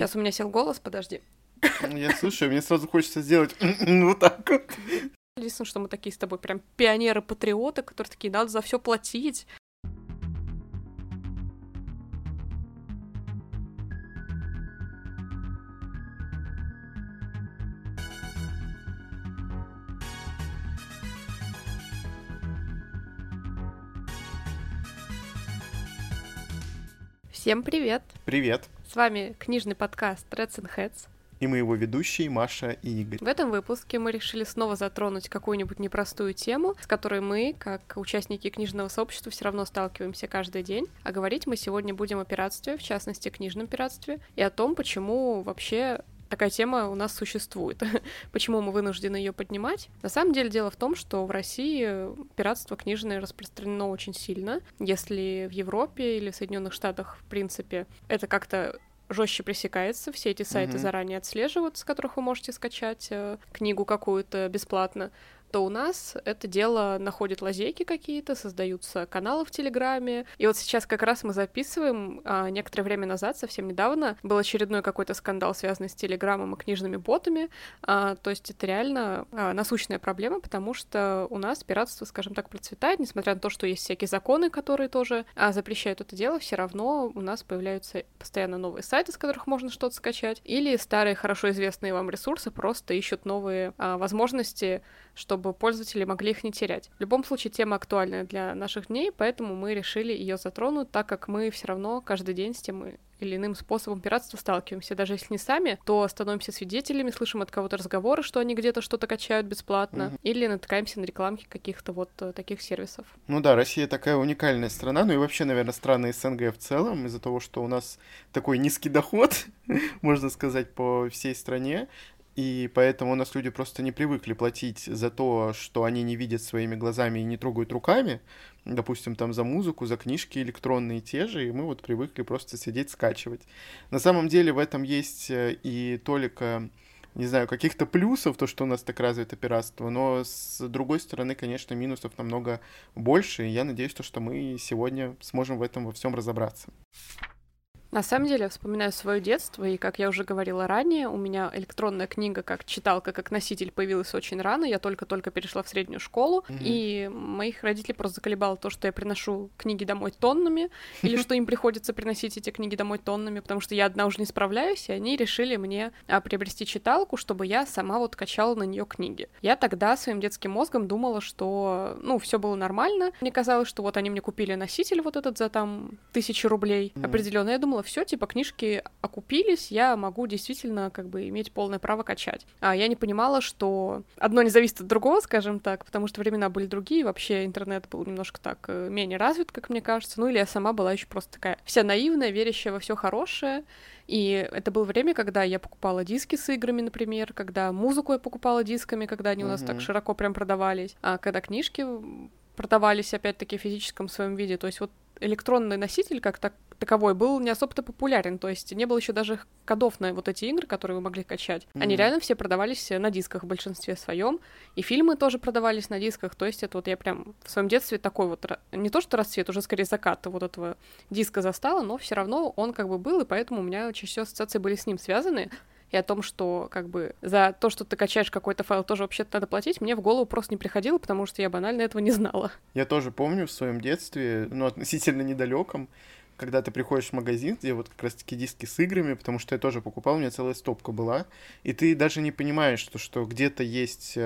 Сейчас у меня сел голос, подожди. Я слушаю, мне сразу хочется сделать вот так вот. Единственное, что мы такие с тобой прям пионеры-патриоты, которые такие, надо за все платить. Всем привет! Привет! С вами книжный подкаст Threads Heads. И мы его ведущие Маша и Игорь. В этом выпуске мы решили снова затронуть какую-нибудь непростую тему, с которой мы, как участники книжного сообщества, все равно сталкиваемся каждый день. А говорить мы сегодня будем о пиратстве, в частности, книжном пиратстве, и о том, почему вообще такая тема у нас существует, почему мы вынуждены ее поднимать. На самом деле дело в том, что в России пиратство книжное распространено очень сильно. Если в Европе или в Соединенных Штатах, в принципе, это как-то жестче пресекается, все эти сайты заранее отслеживают, с которых вы можете скачать книгу какую-то бесплатно, то у нас это дело находит лазейки какие-то, создаются каналы в Телеграме. И вот сейчас как раз мы записываем, некоторое время назад, совсем недавно, был очередной какой-то скандал, связанный с Телеграмом и книжными ботами. То есть это реально насущная проблема, потому что у нас пиратство, скажем так, процветает, несмотря на то, что есть всякие законы, которые тоже запрещают это дело, все равно у нас появляются постоянно новые сайты, с которых можно что-то скачать, или старые, хорошо известные вам ресурсы просто ищут новые возможности, чтобы пользователи могли их не терять. В любом случае, тема актуальная для наших дней, поэтому мы решили ее затронуть, так как мы все равно каждый день с темой или иным способом пиратства сталкиваемся. Даже если не сами, то становимся свидетелями, слышим от кого-то разговоры, что они где-то что-то качают бесплатно, или натыкаемся на рекламки каких-то вот таких сервисов. Ну да, Россия такая уникальная страна, ну и вообще, наверное, страны СНГ в целом, из-за того, что у нас такой низкий доход, можно сказать, по всей стране, и поэтому у нас люди просто не привыкли платить за то, что они не видят своими глазами и не трогают руками, допустим, там за музыку, за книжки электронные те же, и мы вот привыкли просто сидеть скачивать. На самом деле в этом есть и только, не знаю, каких-то плюсов, то, что у нас так развито пиратство, но с другой стороны, конечно, минусов намного больше, и я надеюсь, что мы сегодня сможем в этом во всем разобраться. На самом деле, я вспоминаю свое детство, и, как я уже говорила ранее, у меня электронная книга как читалка, как носитель появилась очень рано, я только-только перешла в среднюю школу, и моих родителей просто заколебало то, что я приношу книги домой тоннами, или что им приходится приносить эти книги домой тоннами, потому что я одна уже не справляюсь, и они решили мне приобрести читалку, чтобы я сама вот качала на нее книги. Я тогда своим детским мозгом думала, что, все было нормально, мне казалось, что вот они мне купили носитель вот этот за там 1000 рублей определенно, я думала, все, типа, книжки окупились, я могу действительно, иметь полное право качать. А я не понимала, что одно не зависит от другого, скажем так, потому что времена были другие, вообще интернет был немножко так менее развит, как мне кажется, или я сама была еще просто такая вся наивная, верящая во все хорошее, и это было время, когда я покупала диски с играми, например, когда музыку я покупала дисками, когда они у нас так широко прям продавались, а когда книжки продавались, опять-таки, в физическом своем виде, то есть вот электронный носитель как таковой был не особо-то популярен, то есть не было еще даже кодов на вот эти игры, которые вы могли качать. Они реально все продавались на дисках в большинстве своем, и фильмы тоже продавались на дисках, то есть это вот я прям в своем детстве такой вот, не то что расцвет, уже скорее закат вот этого диска застала, но все равно он был, и поэтому у меня чаще всего ассоциации были с ним связаны, и о том, что за то, что ты качаешь какой-то файл, тоже вообще-то надо платить, мне в голову просто не приходило, потому что я банально этого не знала. Я тоже помню в своем детстве, относительно недалеком, когда ты приходишь в магазин, где вот как раз-таки диски с играми, потому что я тоже покупал, у меня целая стопка была, и ты даже не понимаешь, что где-то есть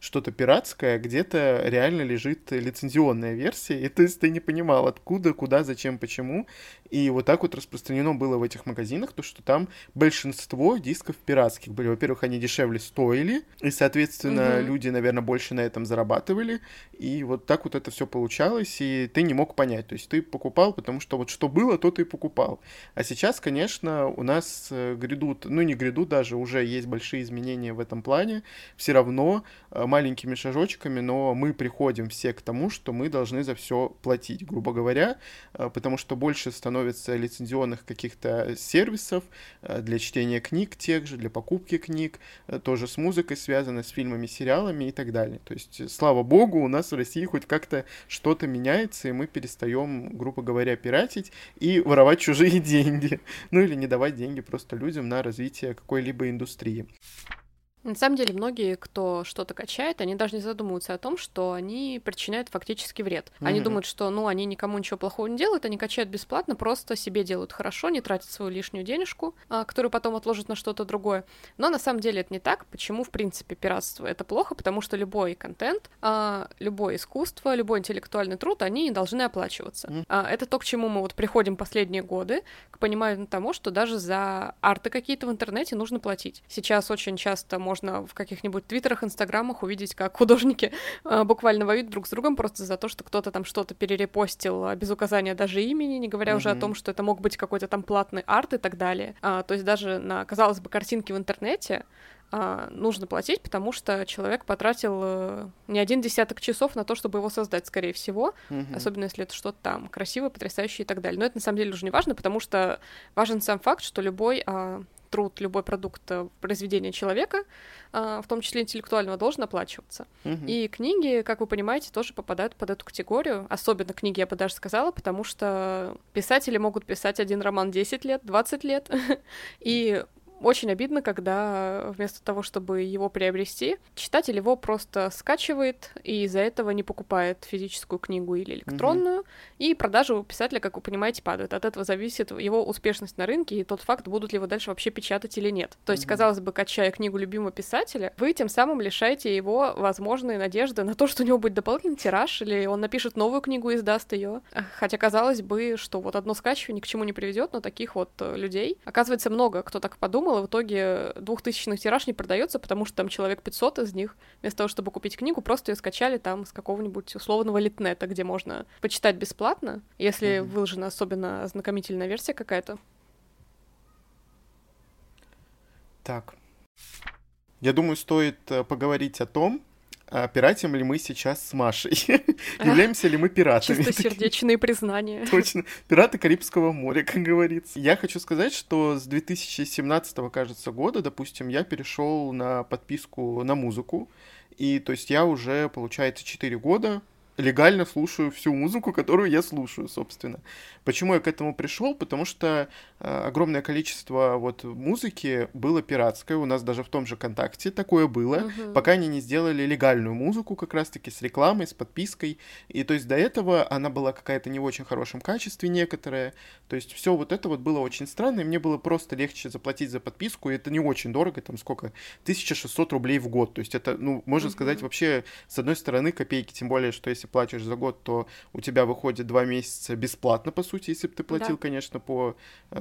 что-то пиратское, а где-то реально лежит лицензионная версия, и ты не понимал, откуда, куда, зачем, почему, и вот так вот распространено было в этих магазинах, то, что там большинство дисков пиратских были. Во-первых, они дешевле стоили, и, соответственно, люди, наверное, больше на этом зарабатывали, и вот так вот это все получалось, и ты не мог понять, то есть ты покупал, потому что вот что было, то ты и покупал. А сейчас, конечно, у нас грядут, не грядут даже, уже есть большие изменения в этом плане, все равно маленькими шажочками, но мы приходим все к тому, что мы должны за все платить, грубо говоря, потому что больше становится лицензионных каких-то сервисов для чтения книг тех же, для покупки книг, тоже с музыкой связано, с фильмами, сериалами и так далее. То есть, слава богу, у нас в России хоть как-то что-то меняется, и мы перестаем, грубо говоря, пиратить, и воровать чужие деньги. Ну или не давать деньги просто людям на развитие какой-либо индустрии. На самом деле, многие, кто что-то качает, они даже не задумываются о том, что они причиняют фактически вред. Они думают, что, они никому ничего плохого не делают, они качают бесплатно, просто себе делают хорошо, не тратят свою лишнюю денежку, которую потом отложат на что-то другое. Но на самом деле это не так. Почему, в принципе, пиратство — это плохо? Потому что любой контент, любое искусство, любой интеллектуальный труд, они должны оплачиваться. Это то, к чему мы приходим последние годы, к пониманию того, что даже за арты какие-то в интернете нужно платить. Сейчас очень часто можно в каких-нибудь твиттерах, инстаграмах увидеть, как художники буквально воюют друг с другом просто за то, что кто-то там что-то перерепостил без указания даже имени, не говоря уже о том, что это мог быть какой-то там платный арт и так далее. То есть даже на, казалось бы, картинки в интернете нужно платить, потому что человек потратил не один десяток часов на то, чтобы его создать, скорее всего, особенно если это что-то там красивое, потрясающее и так далее. Но это на самом деле уже не важно, потому что важен сам факт, что любой труд, любой продукт произведения человека, в том числе интеллектуального, должен оплачиваться. И книги, как вы понимаете, тоже попадают под эту категорию. Особенно книги, я бы даже сказала, потому что писатели могут писать один роман 10 лет, 20 лет, и очень обидно, когда вместо того, чтобы его приобрести, читатель его просто скачивает и из-за этого не покупает физическую книгу или электронную, и продажи у писателя, как вы понимаете, падают. От этого зависит его успешность на рынке и тот факт, будут ли его дальше вообще печатать или нет. То есть, казалось бы, качая книгу любимого писателя, вы тем самым лишаете его возможной надежды на то, что у него будет дополнительный тираж, или он напишет новую книгу и издаст ее. Хотя, казалось бы, что одно скачивание ни к чему не приведет, но таких людей, оказывается, много, кто так подумал, в итоге 2000-ный тираж не продается, потому что там человек 500 из них, вместо того, чтобы купить книгу, просто ее скачали там с какого-нибудь условного литнета, где можно почитать бесплатно, если выложена особенно ознакомительная версия какая-то. Так. Я думаю, стоит поговорить о том, пиратим ли мы сейчас с Машей? Являемся ли мы пиратами? Чистосердечные признания. Точно. Пираты Карибского моря, как говорится. Я хочу сказать, что с 2017, кажется, года, допустим, я перешел на подписку на музыку. И, то есть, я уже, получается, 4 года легально слушаю всю музыку, которую я слушаю, собственно. Почему я к этому пришел? Потому что огромное количество музыки было пиратское. У нас даже в том же ВКонтакте такое было, пока они не сделали легальную музыку как раз-таки с рекламой, с подпиской. И то есть до этого она была какая-то не в очень хорошем качестве некоторая. То есть все это было очень странно, и мне было просто легче заплатить за подписку, и это не очень дорого, там сколько? 1600 рублей в год. То есть это, можно сказать, вообще с одной стороны копейки, тем более, что если платишь за год, то у тебя выходит 2 месяца бесплатно, по сути, если бы ты платил, конечно, по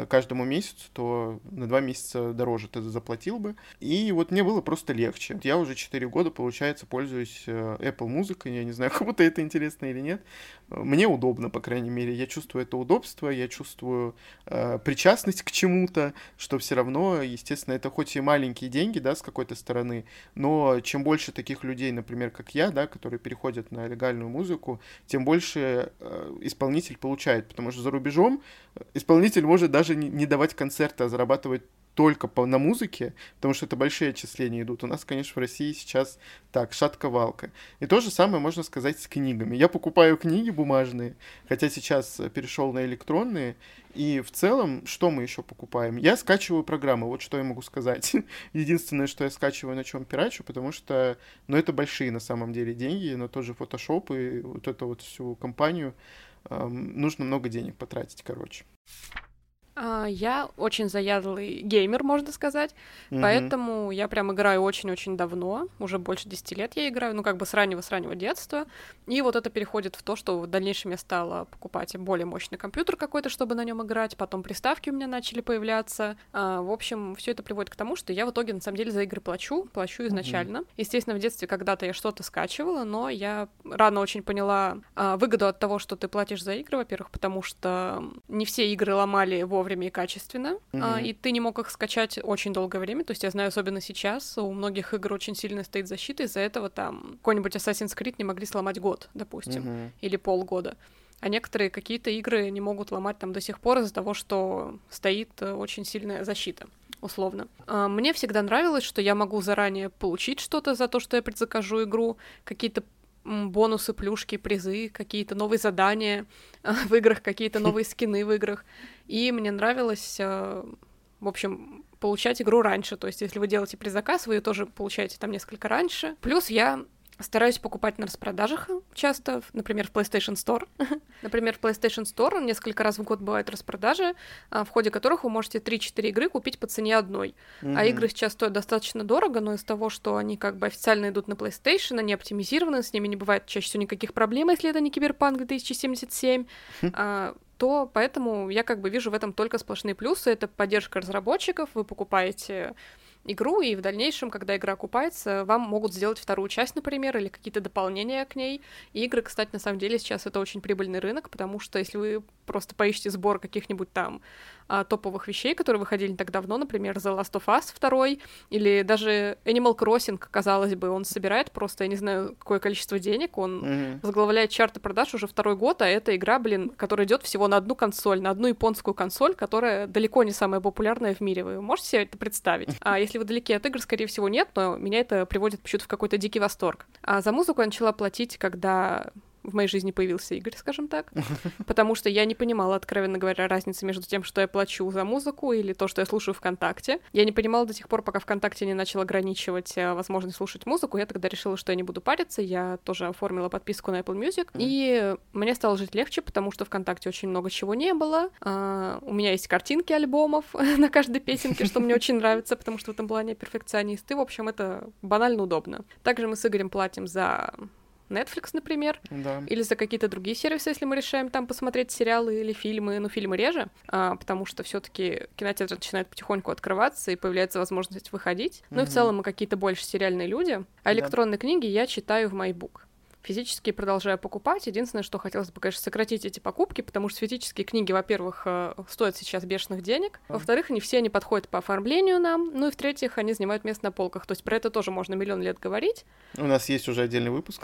каждому месяцу, то на 2 месяца дороже ты заплатил бы. И мне было просто легче. Я уже 4 года, получается, пользуюсь Apple Music, я не знаю, кому-то это интересно или нет. Мне удобно, по крайней мере. Я чувствую это удобство, я чувствую причастность к чему-то, что все равно, естественно, это хоть и маленькие деньги, да, с какой-то стороны, но чем больше таких людей, например, как я, да, которые переходят на легальную музыку, тем больше исполнитель получает, потому что за рубежом исполнитель может даже не давать концерта, а зарабатывать только на музыке, потому что это большие отчисления идут. У нас, конечно, в России сейчас так, шатковалка. И то же самое можно сказать с книгами. Я покупаю книги бумажные, хотя сейчас перешел на электронные, и в целом, что мы еще покупаем? Я скачиваю программы, вот что я могу сказать. Единственное, что я скачиваю, на чем пирачу, потому что, это большие на самом деле деньги, на тот же Photoshop и эту всю компанию. Нужно много денег потратить, короче. Я очень заядлый геймер, можно сказать, поэтому я прям играю очень-очень давно, уже больше 10 лет я играю, с раннего-сраннего детства, и это переходит в то, что в дальнейшем я стала покупать более мощный компьютер какой-то, чтобы на нем играть, потом приставки у меня начали появляться, в общем, все это приводит к тому, что я в итоге, на самом деле, за игры плачу изначально. Естественно, в детстве когда-то я что-то скачивала, но я рано очень поняла выгоду от того, что ты платишь за игры, во-первых, потому что не все игры ломали вовремя и качественно, и ты не мог их скачать очень долгое время, то есть я знаю, особенно сейчас, у многих игр очень сильно стоит защита, из-за этого там какой-нибудь Assassin's Creed не могли сломать год, допустим, или полгода. А некоторые какие-то игры не могут ломать там до сих пор из-за того, что стоит очень сильная защита, условно. Мне всегда нравилось, что я могу заранее получить что-то за то, что я предзакажу игру, какие-то бонусы, плюшки, призы, какие-то новые задания в играх, какие-то новые скины в играх. И мне нравилось, в общем, получать игру раньше. То есть, если вы делаете предзаказ, вы ее тоже получаете там несколько раньше. Плюс я стараюсь покупать на распродажах часто, например, в PlayStation Store. Например, в PlayStation Store несколько раз в год бывают распродажи, в ходе которых вы можете 3-4 игры купить по цене одной. Mm-hmm. А игры сейчас стоят достаточно дорого, но из-за того, что они как бы официально идут на PlayStation, они оптимизированы, с ними не бывает чаще всего никаких проблем, если это не Cyberpunk 2077, то поэтому я как бы вижу в этом только сплошные плюсы. Это поддержка разработчиков, вы покупаете игру, и в дальнейшем, когда игра окупается, вам могут сделать вторую часть, например, или какие-то дополнения к ней. И игры, кстати, на самом деле сейчас это очень прибыльный рынок, потому что если вы просто поищите сбор каких-нибудь там топовых вещей, которые выходили не так давно, например, The Last of Us 2, или даже Animal Crossing, казалось бы, он собирает просто, я не знаю, какое количество денег, он возглавляет чарты продаж уже второй год, а эта игра, блин, которая идет всего на одну консоль, на одну японскую консоль, которая далеко не самая популярная в мире. Вы можете себе это представить? А если вы далеки от игр, скорее всего, нет, но меня это приводит почему-то в какой-то дикий восторг. А за музыку я начала платить, когда в моей жизни появился Игорь, скажем так, потому что я не понимала, откровенно говоря, разницы между тем, что я плачу за музыку или то, что я слушаю ВКонтакте. Я не понимала до тех пор, пока ВКонтакте не начал ограничивать возможность слушать музыку. Я тогда решила, что я не буду париться, я тоже оформила подписку на Apple Music, и мне стало жить легче, потому что ВКонтакте очень много чего не было. У меня есть картинки альбомов на каждой песенке, что мне очень нравится, потому что в этом плане я перфекционист, и, в общем, это банально удобно. Также мы с Игорем платим за Netflix, например, да, или за какие-то другие сервисы, если мы решаем там посмотреть сериалы или фильмы, ну, фильмы реже, потому что все-таки кинотеатры начинают потихоньку открываться и появляется возможность выходить. Ну и в целом мы какие-то больше сериальные люди. А электронные книги я читаю в MyBook. Физически продолжаю покупать. Единственное, что хотелось бы, конечно, сократить эти покупки, потому что физические книги, во-первых, стоят сейчас бешеных денег, во-вторых, не все они подходят по оформлению нам, ну и в-третьих, они занимают место на полках. То есть про это тоже можно миллион лет говорить. У нас есть уже отдельный выпуск.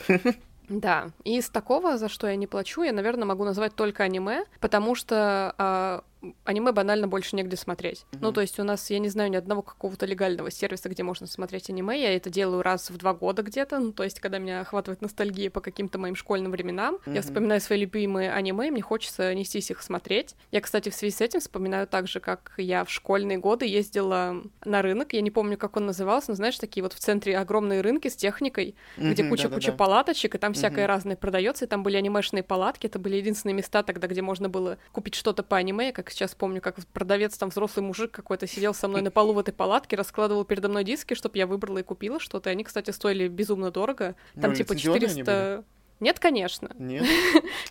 Да, и из такого, за что я не плачу, я, наверное, могу назвать только аниме, потому что аниме банально больше негде смотреть. Ну, то есть у нас, я не знаю, ни одного какого-то легального сервиса, где можно смотреть аниме. Я это делаю раз в 2 года где-то, ну, то есть когда меня охватывает ностальгия по каким-то моим школьным временам. Я вспоминаю свои любимые аниме, и мне хочется нестись их смотреть. Я, кстати, в связи с этим вспоминаю так же, как я в школьные годы ездила на рынок. Я не помню, как он назывался, но, знаешь, такие вот в центре огромные рынки с техникой, где куча-куча палаточек, и там всякое разное продается, и там были анимешные палатки. Это были единственные места тогда, где можно было купить что-то по аниме. Как сейчас помню, как продавец, там взрослый мужик какой-то сидел со мной на полу в этой палатке, раскладывал передо мной диски, чтобы я выбрала и купила что-то. И они, кстати, стоили безумно дорого. Там ну, типа 400... Нет, конечно. Нет?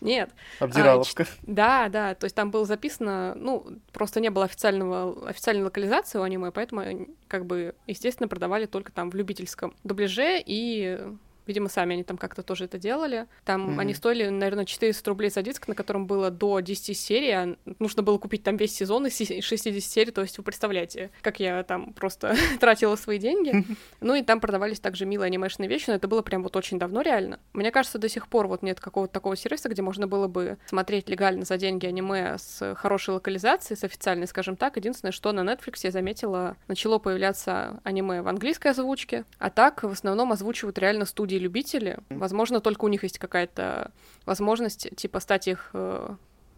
Нет. Обдираловка. Да, да, то есть там было записано, ну, просто не было официальной локализации у аниме, поэтому, как бы, естественно, продавали только там в любительском дубляже и... Видимо, сами они там как-то тоже это делали. Там они стоили, наверное, 400 рублей за диск, на котором было до 10 серий. А нужно было купить там весь сезон из 60 серий. То есть вы представляете, как я там просто тратила свои деньги. Ну и там продавались также милые анимешные вещи, но это было прям вот очень давно реально. Мне кажется, до сих пор вот нет какого-то такого сервиса, где можно было бы смотреть легально за деньги аниме с хорошей локализацией, с официальной, скажем так. Единственное, что на Netflix, я заметила, начало появляться аниме в английской озвучке. А так в основном озвучивают реально студии любители. Возможно, только у них есть какая-то возможность, типа, стать их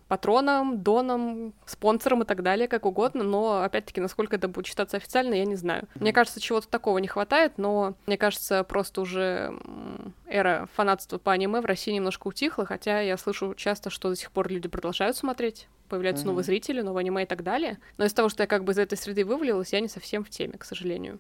патроном, доном, спонсором и так далее, как угодно, но, опять-таки, насколько это будет считаться официально, я не знаю. Мне кажется, чего-то такого не хватает, но, мне кажется, просто уже эра фанатства по аниме в России немножко утихла, хотя я слышу часто, что до сих пор люди продолжают смотреть, появляются новые зрители, новые аниме и так далее. Но из-за того, что я как бы из этой среды вывалилась, я не совсем в теме, к сожалению.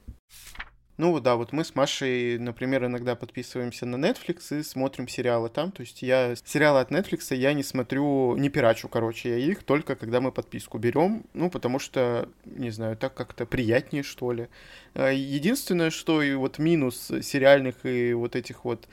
Ну да, вот мы с Машей, например, иногда подписываемся на Netflix и смотрим сериалы там. То есть я сериалы от Netflix я не смотрю, не пирачу, короче, я их только когда мы подписку берем. Ну, потому что, не знаю, так как-то приятнее, что ли. Единственное, что и вот минус сериальных и вот этих вот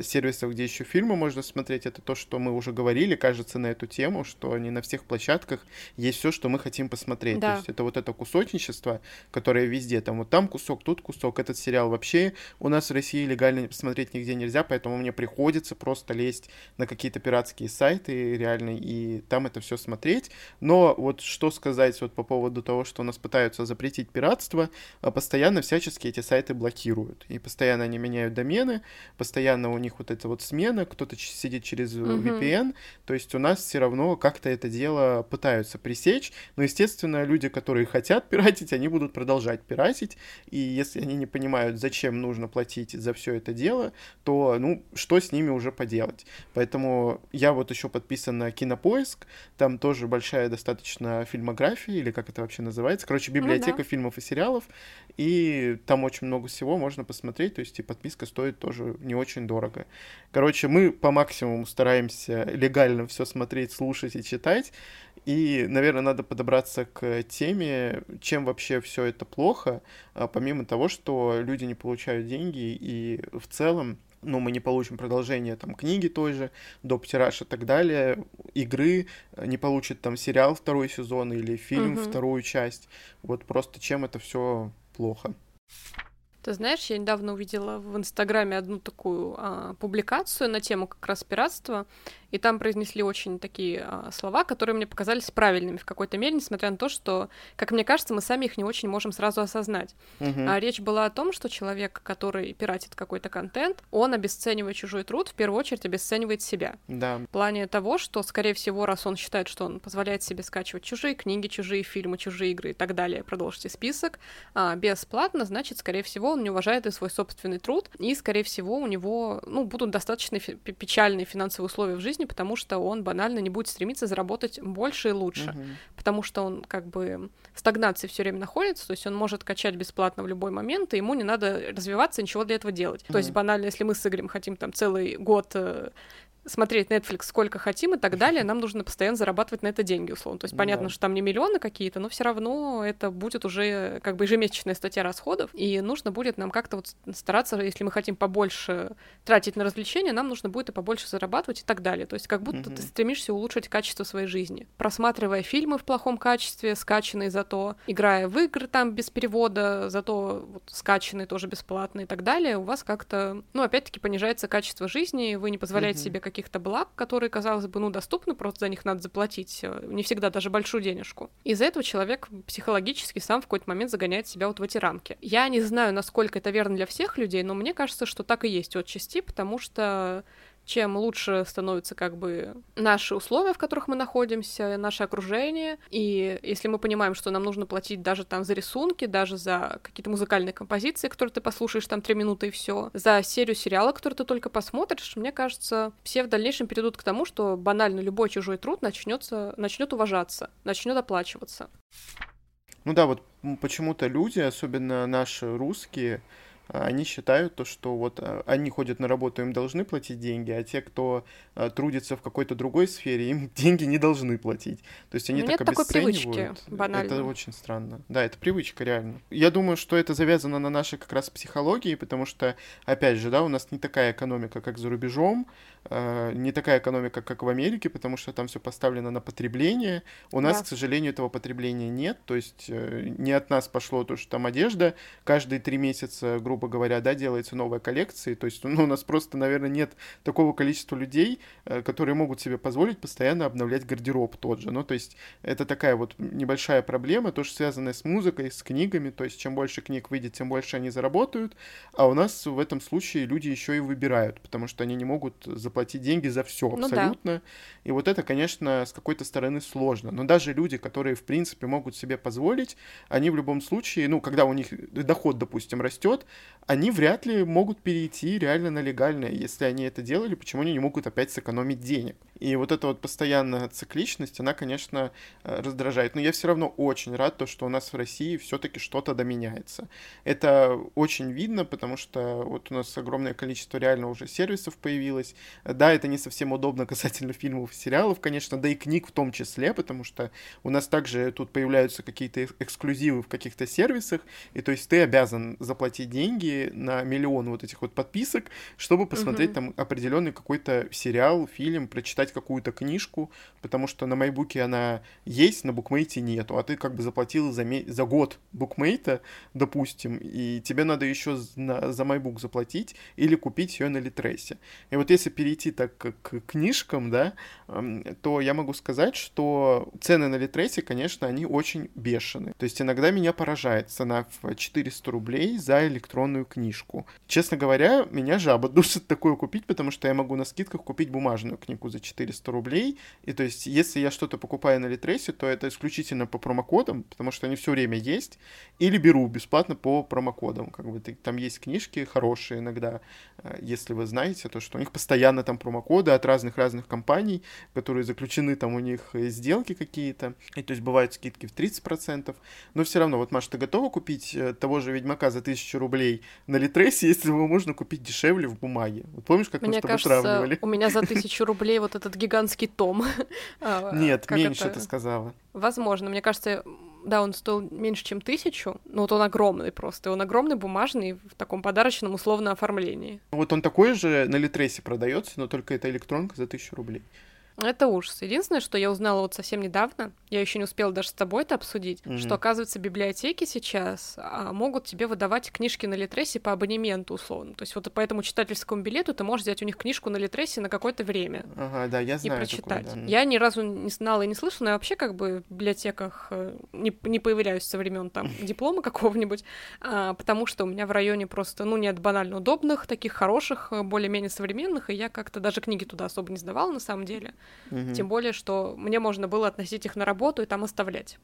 сервисов, где еще фильмы можно смотреть, это то, что мы уже говорили, кажется, на эту тему, что не на всех площадках есть все, что мы хотим посмотреть. Да. То есть это вот это кусочничество, которое везде, там вот там кусок, тут кусок, этот сериал вообще у нас в России легально посмотреть нигде нельзя, поэтому мне приходится просто лезть на какие-то пиратские сайты реально и там это все смотреть. Но вот что сказать вот по поводу того, что у нас пытаются запретить пиратство, постоянно всячески эти сайты блокируют, и постоянно они меняют домены, постоянно у них вот эта вот смена, кто-то сидит через VPN, то есть у нас все равно как-то это дело пытаются пресечь, но, естественно, люди, которые хотят пиратить, они будут продолжать пиратить, и если они не понимают, зачем нужно платить за все это дело, то, ну, что с ними уже поделать? Поэтому я вот еще подписан на Кинопоиск, там тоже большая достаточно фильмография, или как это вообще называется, короче, библиотека фильмов и сериалов, и там очень много всего можно посмотреть, то есть и подписка стоит тоже не очень дорого. Короче, мы по максимуму стараемся легально все смотреть, слушать и читать, и, наверное, надо подобраться к теме, чем вообще все это плохо, помимо того, что люди не получают деньги, и в целом, ну, мы не получим продолжение там книги той же, доп. Тираж и так далее, игры, не получит там сериал второй сезон или фильм вторую часть, вот просто чем это все плохо. Ты знаешь, я недавно увидела в Инстаграме одну такую публикацию на тему как раз пиратства, и там произнесли очень такие слова, которые мне показались правильными в какой-то мере, несмотря на то, что, как мне кажется, мы сами их не очень можем сразу осознать. Речь была о том, что человек, который пиратит какой-то контент, он, обесценивая чужой труд, в первую очередь обесценивает себя. Да. В плане того, что, скорее всего, раз он считает, что он позволяет себе скачивать чужие книги, чужие фильмы, чужие игры и так далее, продолжите список, бесплатно, значит, скорее всего, он не уважает и свой собственный труд, и, скорее всего, у него, ну, будут достаточно печальные финансовые условия в жизни, потому что он банально не будет стремиться заработать больше и лучше, потому что он как бы в стагнации все время находится, то есть он может качать бесплатно в любой момент, и ему не надо развиваться, ничего для этого делать. То есть банально, если мы с Игорем хотим там целый год смотреть Netflix сколько хотим и так далее, нам нужно постоянно зарабатывать на это деньги, условно. То есть понятно, что там не миллионы какие-то, но все равно это будет уже как бы ежемесячная статья расходов, и нужно будет нам как-то вот стараться, если мы хотим побольше тратить на развлечения, нам нужно будет и побольше зарабатывать и так далее. То есть как будто ты стремишься улучшить качество своей жизни. Просматривая фильмы в плохом качестве, скачанные зато, играя в игры там без перевода, зато вот скачанные тоже бесплатно и так далее, у вас как-то, ну, опять-таки понижается качество жизни, вы не позволяете себе каких-то благ, которые, казалось бы, ну, доступны, просто за них надо заплатить, не всегда даже большую денежку. Из-за этого человек психологически сам в какой-то момент загоняет себя вот в эти рамки. Я не знаю, насколько это верно для всех людей, но мне кажется, что так и есть отчасти, потому что чем лучше становятся как бы наши условия, в которых мы находимся, наше окружение, и если мы понимаем, что нам нужно платить даже там за рисунки, даже за какие-то музыкальные композиции, которые ты послушаешь там 3 минуты и все, за серию сериала, который ты только посмотришь, мне кажется, все в дальнейшем перейдут к тому, что банально любой чужой труд начнет уважаться, начнет оплачиваться. Ну да, вот почему-то люди, особенно наши русские, они считают то, что вот они ходят на работу, им должны платить деньги, а те, кто трудится в какой-то другой сфере, им деньги не должны платить. То есть они так обесценивают. Привычки, банально. Это очень странно. Да, это привычка, реально. Я думаю, что это завязано на нашей как раз психологии, потому что, опять же, да, у нас не такая экономика, как за рубежом, не такая экономика, как в Америке, потому что там все поставлено на потребление. У нас, к сожалению, этого потребления нет, то есть не от нас пошло то, что там одежда. Каждые 3 месяца, грубо говоря, да, делается новая коллекция, то есть, ну, у нас просто, наверное, нет такого количества людей, которые могут себе позволить постоянно обновлять гардероб тот же. Ну, то есть, это такая вот небольшая проблема, тоже связанная с музыкой, с книгами, то есть, чем больше книг выйдет, тем больше они заработают, а у нас в этом случае люди еще и выбирают, потому что они не могут заплатить деньги за все абсолютно, и вот это, конечно, с какой-то стороны сложно, но даже люди, которые, в принципе, могут себе позволить, они в любом случае, ну, когда у них доход, допустим, растет, они вряд ли могут перейти реально на легальное. Если они это делали, почему они не могут опять сэкономить денег? И вот эта вот постоянная цикличность, она, конечно, раздражает. Но я все равно очень рад, то, что у нас в России все-таки что-то доменяется. Это очень видно, потому что вот у нас огромное количество реально уже сервисов появилось, Да, это не совсем удобно касательно фильмов и сериалов, конечно, да и книг в том числе, потому что у нас также тут появляются какие-то эксклюзивы в каких-то сервисах, и то есть ты обязан заплатить деньги на миллион вот этих вот подписок, чтобы посмотреть там определенный какой-то сериал, фильм, прочитать какую-то книжку, потому что на MyBook она есть, на Букмейте нету, а ты как бы заплатил за год Букмейта, допустим, и тебе надо еще за MyBook заплатить или купить ее на Литресе. И вот если перейти так к книжкам, да, то я могу сказать, что цены на Литресе, конечно, они очень бешеные. То есть иногда меня поражает цена в 400 рублей за электронную книжку. Честно говоря, меня жаба душит такое купить, потому что я могу на скидках купить бумажную книгу за 400 рублей. И то есть если я что-то покупаю на Литресе, то это исключительно по промокодам, потому что они все время есть, или беру бесплатно по промокодам. Как бы там есть книжки хорошие иногда, если вы знаете, то что у них постоянно там промокоды от разных-разных компаний, которые заключены там у них сделки какие-то, и то есть бывают скидки в 30%, но все равно, вот, Маш, ты готова купить того же Ведьмака за 1000 рублей на Литресе, если его можно купить дешевле в бумаге? Вот помнишь, как мы с тобой сравнивали? У меня за 1000 рублей вот этот гигантский том. Нет, меньше ты сказала. Возможно, мне кажется, да, он стоил меньше, чем 1000, но вот он огромный просто, он огромный, бумажный, в таком подарочном условно оформлении. Вот он такой же на Литресе продается, но только это электронка за 1000 рублей. Это ужас. Единственное, что я узнала вот совсем недавно, я еще не успела даже с тобой это обсудить, что, оказывается, библиотеки сейчас могут тебе выдавать книжки на Литресе по абонементу, условно. То есть вот по этому читательскому билету ты можешь взять у них книжку на Литресе на какое-то время. Ага, да, я знаю. И прочитать. Такое, да. Я ни разу не знала и не слышала, но я вообще как бы в библиотеках не появляюсь со времен там диплома какого-нибудь, потому что у меня в районе просто, ну, нет банально удобных, таких хороших, более-менее современных, и я как-то даже книги туда особо не сдавала на самом деле. Тем более, что мне можно было относить их на работу и там оставлять.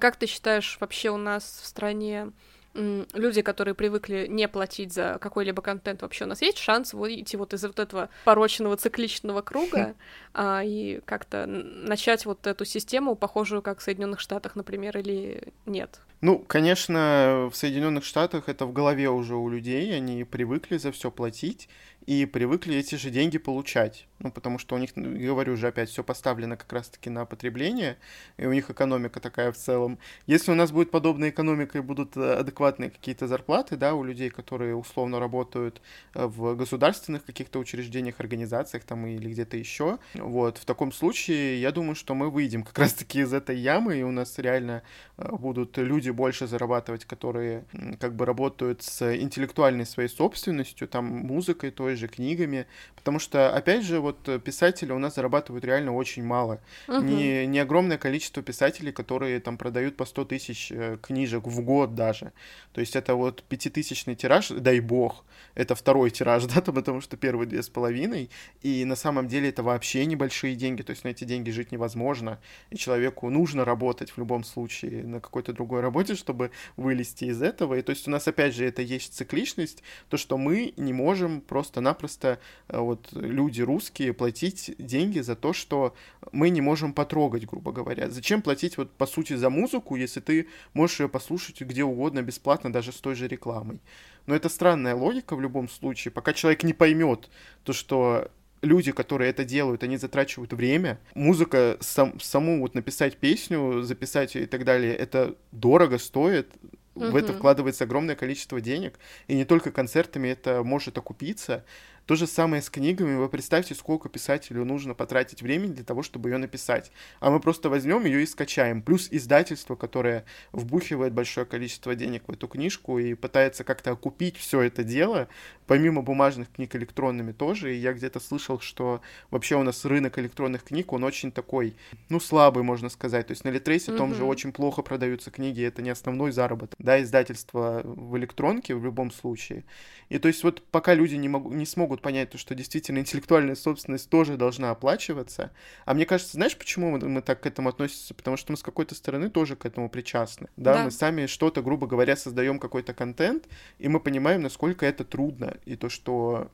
Как ты считаешь, вообще у нас в стране люди, которые привыкли не платить за какой-либо контент, вообще у нас есть шанс выйти вот из вот этого порочного цикличного круга и как-то начать вот эту систему, похожую как в Соединенных Штатах, например, или нет? Ну, конечно, в Соединенных Штатах это в голове уже у людей, они привыкли за все платить и привыкли эти же деньги получать. Ну, потому что у них, говорю же опять, все поставлено как раз-таки на потребление, и у них экономика такая в целом. Если у нас будет подобная экономика и будут адекватные какие-то зарплаты, да, у людей, которые условно работают в государственных каких-то учреждениях, организациях там или где-то еще, вот, в таком случае, я думаю, что мы выйдем как раз-таки из этой ямы, и у нас реально будут люди больше зарабатывать, которые как бы работают с интеллектуальной своей собственностью, там, музыкой той же, книгами, потому что, опять же, вот писатели у нас зарабатывают реально очень мало. Не огромное количество писателей, которые там продают по 100 тысяч книжек в год даже. То есть это вот 5000-ный тираж, дай бог, это второй тираж, да, потому что первый 2,5, и на самом деле это вообще небольшие деньги, то есть на эти деньги жить невозможно, и человеку нужно работать в любом случае на какой-то другой работе, чтобы вылезти из этого. И то есть у нас, опять же, это есть цикличность, то, что мы не можем просто-напросто, вот люди русские, платить деньги за то, что мы не можем потрогать, грубо говоря. Зачем платить, вот, по сути, за музыку, если ты можешь ее послушать где угодно, бесплатно, даже с той же рекламой? Но это странная логика в любом случае. Пока человек не поймет то, что люди, которые это делают, они затрачивают время. Музыка, саму вот написать песню, записать и так далее, это дорого стоит. В это вкладывается огромное количество денег, и не только концертами это может окупиться. То же самое с книгами. Вы представьте, сколько писателю нужно потратить времени для того, чтобы ее написать. А мы просто возьмем ее и скачаем. Плюс издательство, которое вбухивает большое количество денег в эту книжку и пытается как-то окупить все это дело, помимо бумажных книг электронными тоже. И я где-то слышал, что вообще у нас рынок электронных книг, он очень такой, ну, слабый, можно сказать. То есть на Литресе том же очень плохо продаются книги, это не основной заработок. Да, издательство в электронке в любом случае. И то есть вот пока люди не смогут понять то, что действительно интеллектуальная собственность тоже должна оплачиваться. А мне кажется, знаешь, почему мы так к этому относимся? Потому что мы с какой-то стороны тоже к этому причастны. Да, мы сами что-то, грубо говоря, создаем какой-то контент, и мы понимаем, насколько это трудно, и то, что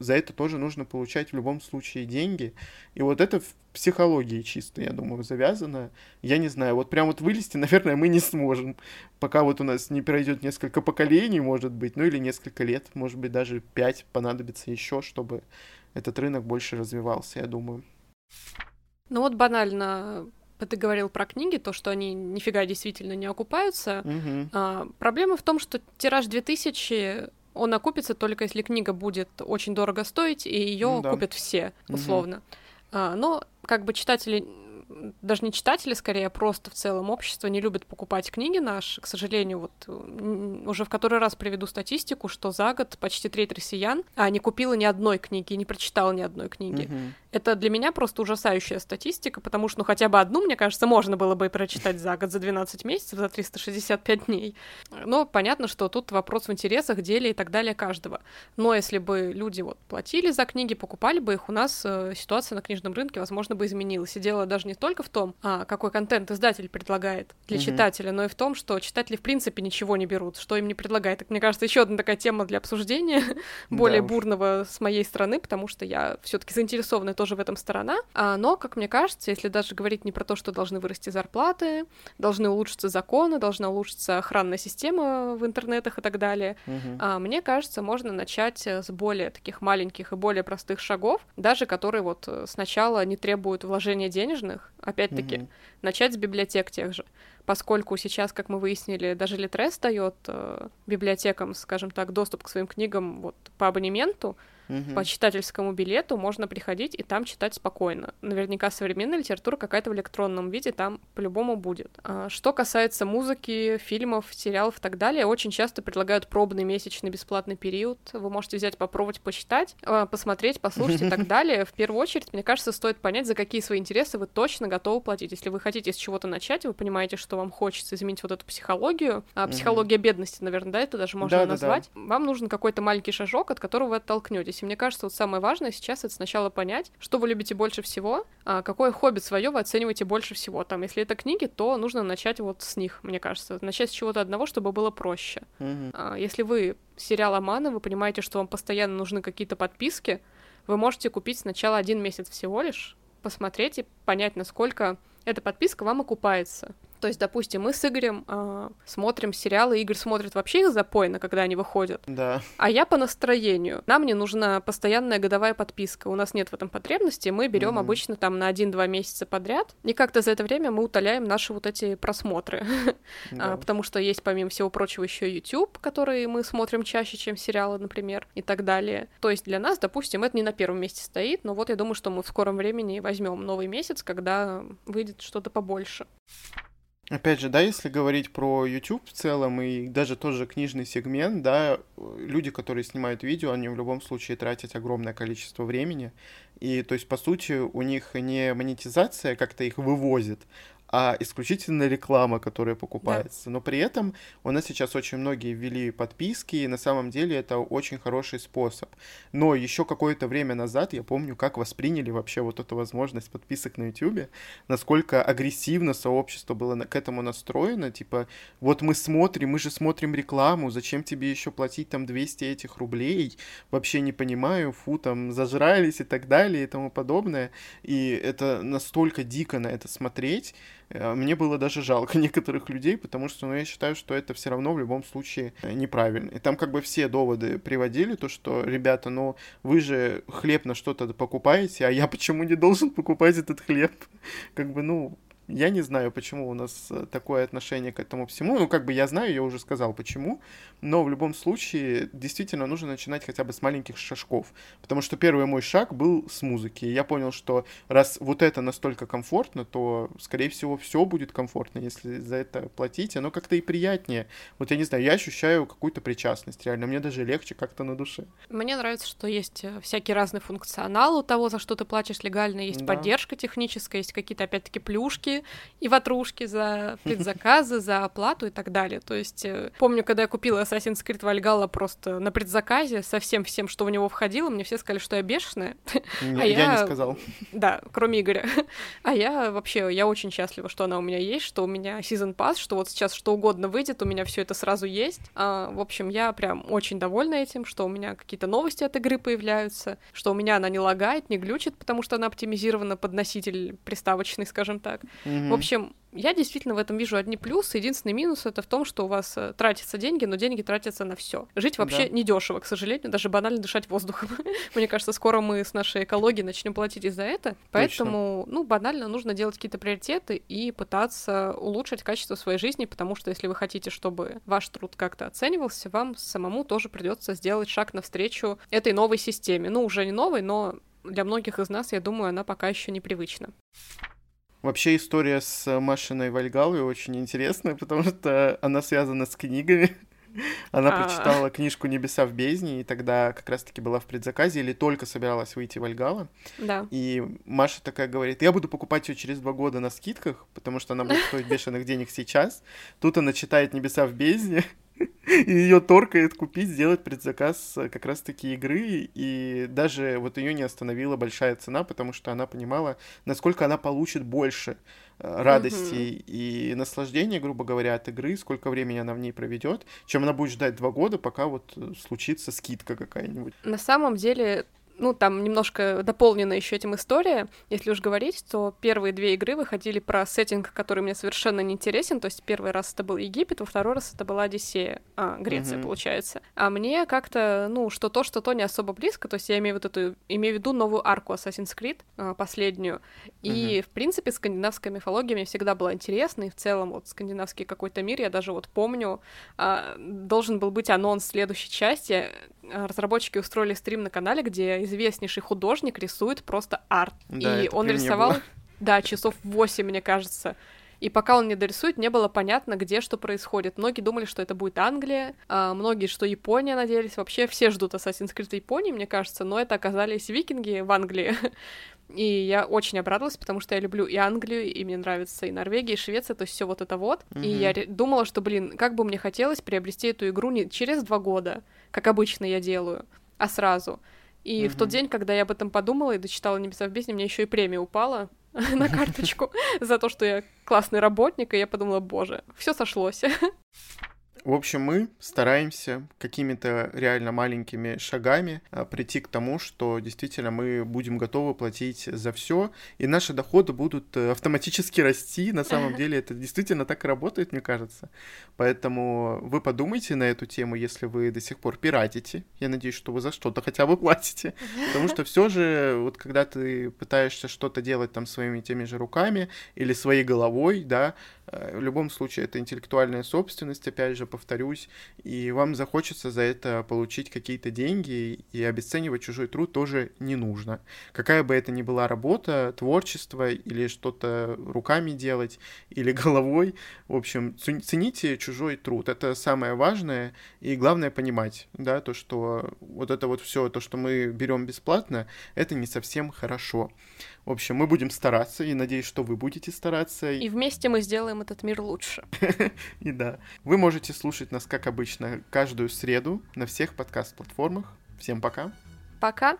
за это тоже нужно получать в любом случае деньги. И вот это в психологии чисто, я думаю, завязано. Я не знаю, вот прям вот вылезти, наверное, мы не сможем, пока вот у нас не пройдет несколько поколений, может быть, ну или несколько лет, может быть, даже 5 понадобится еще, чтобы этот рынок больше развивался, я думаю. Ну вот банально, ты говорил про книги, то, что они нифига действительно не окупаются. Угу. Проблема в том, что тираж 2000, он окупится только если книга будет очень дорого стоить, и ее купят все, условно. Угу. Но как бы читатели... Даже не читатели, скорее, а просто в целом общество не любит покупать книги наши. К сожалению, вот уже в который раз приведу статистику, что за год почти треть россиян не купила ни одной книги, не прочитала ни одной книги. Mm-hmm. Это для меня просто ужасающая статистика, потому что, ну, хотя бы одну, мне кажется, можно было бы и прочитать за год, за 12 месяцев, за 365 дней. Но понятно, что тут вопрос в интересах, деле и так далее каждого. Но если бы люди вот платили за книги, покупали бы их, у нас ситуация на книжном рынке, возможно, бы изменилась. И дело даже не только в том, какой контент издатель предлагает для читателя, но и в том, что читатели в принципе ничего не берут, что им не предлагает. Так, мне кажется, еще одна такая тема для обсуждения, более бурного с моей стороны, потому что я все-таки заинтересована тоже в этом сторона. Но, как мне кажется, если даже говорить не про то, что должны вырасти зарплаты, должны улучшиться законы, должна улучшиться охранная система в интернетах и так далее, мне кажется, можно начать с более таких маленьких и более простых шагов, даже которые вот сначала не требуют вложения денежных, опять-таки, начать с библиотек тех же, поскольку сейчас, как мы выяснили, даже Литрес дает библиотекам, скажем так, доступ к своим книгам вот по абонементу, по читательскому билету можно приходить и там читать спокойно. Наверняка современная литература какая-то в электронном виде там по-любому будет. Что касается музыки, фильмов, сериалов и так далее, очень часто предлагают пробный месячный бесплатный период. Вы можете взять, попробовать, почитать, посмотреть, послушать и так далее. В первую очередь, мне кажется, стоит понять, за какие свои интересы вы точно готовы платить. Если вы хотите с чего-то начать, вы понимаете, что вам хочется изменить вот эту психологию, психология бедности, наверное, да, это даже можно назвать. Вам нужен какой-то маленький шажок, от которого вы оттолкнетесь. И мне кажется, вот самое важное сейчас — это сначала понять, что вы любите больше всего, какое хобби свое вы оцениваете больше всего. Там, если это книги, то нужно начать вот с них, мне кажется. Начать с чего-то одного, чтобы было проще. Если вы сериаломаны, вы понимаете, что вам постоянно нужны какие-то подписки, вы можете купить сначала 1 месяц всего лишь, посмотреть и понять, насколько эта подписка вам окупается. То есть, допустим, мы с Игорем смотрим сериалы, Игорь смотрит вообще их запойно, когда они выходят. Да. А я по настроению. Нам не нужна постоянная годовая подписка, у нас нет в этом потребности, мы берем обычно там на 1-2 месяца подряд, и как-то за это время мы утоляем наши вот эти просмотры. Да. Потому что есть, помимо всего прочего, еще YouTube, который мы смотрим чаще, чем сериалы, например, и так далее. То есть для нас, допустим, это не на первом месте стоит, но вот я думаю, что мы в скором времени возьмем новый месяц, когда выйдет что-то побольше. Опять же, да, если говорить про YouTube в целом и даже тоже книжный сегмент, да, люди, которые снимают видео, они в любом случае тратят огромное количество времени, и, то есть, по сути, у них не монетизация как-то их вывозит, а исключительно реклама, которая покупается. Да. Но при этом у нас сейчас очень многие ввели подписки, и на самом деле это очень хороший способ. Но еще какое-то время назад я помню, как восприняли вообще вот эту возможность подписок на YouTube, насколько агрессивно сообщество было к этому настроено, типа, вот мы же смотрим рекламу, зачем тебе еще платить там 200 этих рублей, вообще не понимаю, фу, там, зажрались и так далее и тому подобное. И это настолько дико на это смотреть. Мне было даже жалко некоторых людей, потому что, ну, я считаю, что это все равно в любом случае неправильно. И там как бы все доводы приводили, то, что, ребята, ну, вы же хлеб на что-то покупаете, а я почему не должен покупать этот хлеб? Как бы, ну, я не знаю, почему у нас такое отношение к этому всему. Ну, как бы я знаю, я уже сказал, почему. Но в любом случае, действительно, нужно начинать хотя бы с маленьких шажков. Потому что первый мой шаг был с музыки. И я понял, что раз вот это настолько комфортно, то, скорее всего, все будет комфортно, если за это платить. Оно как-то и приятнее. Вот я не знаю, я ощущаю какую-то причастность, реально. Мне даже легче как-то на душе. Мне нравится, что есть всякий разный функционал у того, за что ты платишь легально. Есть поддержка техническая, есть какие-то, опять-таки, плюшки и ватрушки за предзаказы, за оплату и так далее. То есть помню, когда я купила Assassin's Creed Valhalla просто на предзаказе со всем, что в него входило, мне все сказали, что я бешеная. Я не сказал. Да, кроме Игоря. А я вообще, я очень счастлива, что она у меня есть, что у меня Season Pass, что вот сейчас что угодно выйдет, у меня все это сразу есть. В общем, я прям очень довольна этим, что у меня какие-то новости от игры появляются, что у меня она не лагает, не глючит, потому что она оптимизирована под носитель приставочный, скажем так. В общем, я действительно в этом вижу одни плюсы. Единственный минус — это в том, что у вас тратятся деньги, но деньги тратятся на все. Жить вообще недешево, к сожалению, даже банально дышать воздухом. Мне кажется, скоро мы с нашей экологией начнем платить и за это. Поэтому, банально нужно делать какие-то приоритеты и пытаться улучшить качество своей жизни, потому что если вы хотите, чтобы ваш труд как-то оценивался, вам самому тоже придется сделать шаг навстречу этой новой системе. Ну, уже не новой, но для многих из нас, я думаю, она пока еще непривычна. Вообще история с Машиной Вальгаллой очень интересная, потому что она связана с книгами. Она прочитала книжку «Небеса в бездне», и тогда как раз-таки была в предзаказе, или только собиралась выйти Вальгалла. Да. И Маша такая говорит: я буду покупать ее через 2 года на скидках, потому что она будет стоить бешеных денег сейчас. Тут она читает «Небеса в бездне», и ее торкает купить, сделать предзаказ как раз-таки игры, и даже вот ее не остановила большая цена, потому что она понимала, насколько она получит больше радостей и наслаждения, грубо говоря, от игры, сколько времени она в ней проведет, чем она будет ждать 2 года, пока вот случится скидка какая-нибудь. На самом деле... там немножко дополнена еще этим история. Если уж говорить, то первые 2 игры выходили про сеттинг, который мне совершенно не интересен. То есть первый раз это был Египет, во второй раз это была Одиссея, Греция, получается. А мне как-то, что-то не особо близко. То есть я имею в виду новую арку Assassin's Creed, последнюю. И, в принципе, скандинавская мифология мне всегда была интересна. И в целом вот скандинавский какой-то мир, я даже помню, должен был быть анонс следующей части. Разработчики устроили стрим на канале, где известнейший художник рисует просто арт. Да, и он рисовал, часов 8, мне кажется. И пока он не дорисует, не было понятно, где что происходит. Многие думали, что это будет Англия, многие, что Япония, надеялись. Вообще все ждут Assassin's Creed Японии, мне кажется, но это оказались викинги в Англии. И я очень обрадовалась, потому что я люблю и Англию, и мне нравится и Норвегия, и Швеция, то есть все вот это вот. И я думала, что, как бы мне хотелось приобрести эту игру не через 2 года, как обычно я делаю, а сразу. И в тот день, когда я об этом подумала и дочитала «Небеса в бездне», мне еще и премия упала на карточку за то, что я классный работник, и я подумала: боже, все сошлось. В общем, мы стараемся какими-то реально маленькими шагами прийти к тому, что действительно мы будем готовы платить за все, и наши доходы будут автоматически расти. На самом деле это действительно так и работает, мне кажется. Поэтому вы подумайте на эту тему, если вы до сих пор пиратите. Я надеюсь, что вы за что-то хотя бы платите. Потому что все же, вот когда ты пытаешься что-то делать там своими теми же руками или своей головой, в любом случае это интеллектуальная собственность, опять же, повторюсь, и вам захочется за это получить какие-то деньги, и обесценивать чужой труд тоже не нужно. Какая бы это ни была работа, творчество или что-то руками делать, или головой, в общем, цените чужой труд. Это самое важное, и главное понимать, то, что вот это вот все, то, что мы берем бесплатно, это не совсем хорошо. В общем, мы будем стараться, и надеюсь, что вы будете стараться. И вместе мы сделаем этот мир лучше. И да. Вы можете слушать нас, как обычно, каждую среду на всех подкаст-платформах. Всем пока. Пока.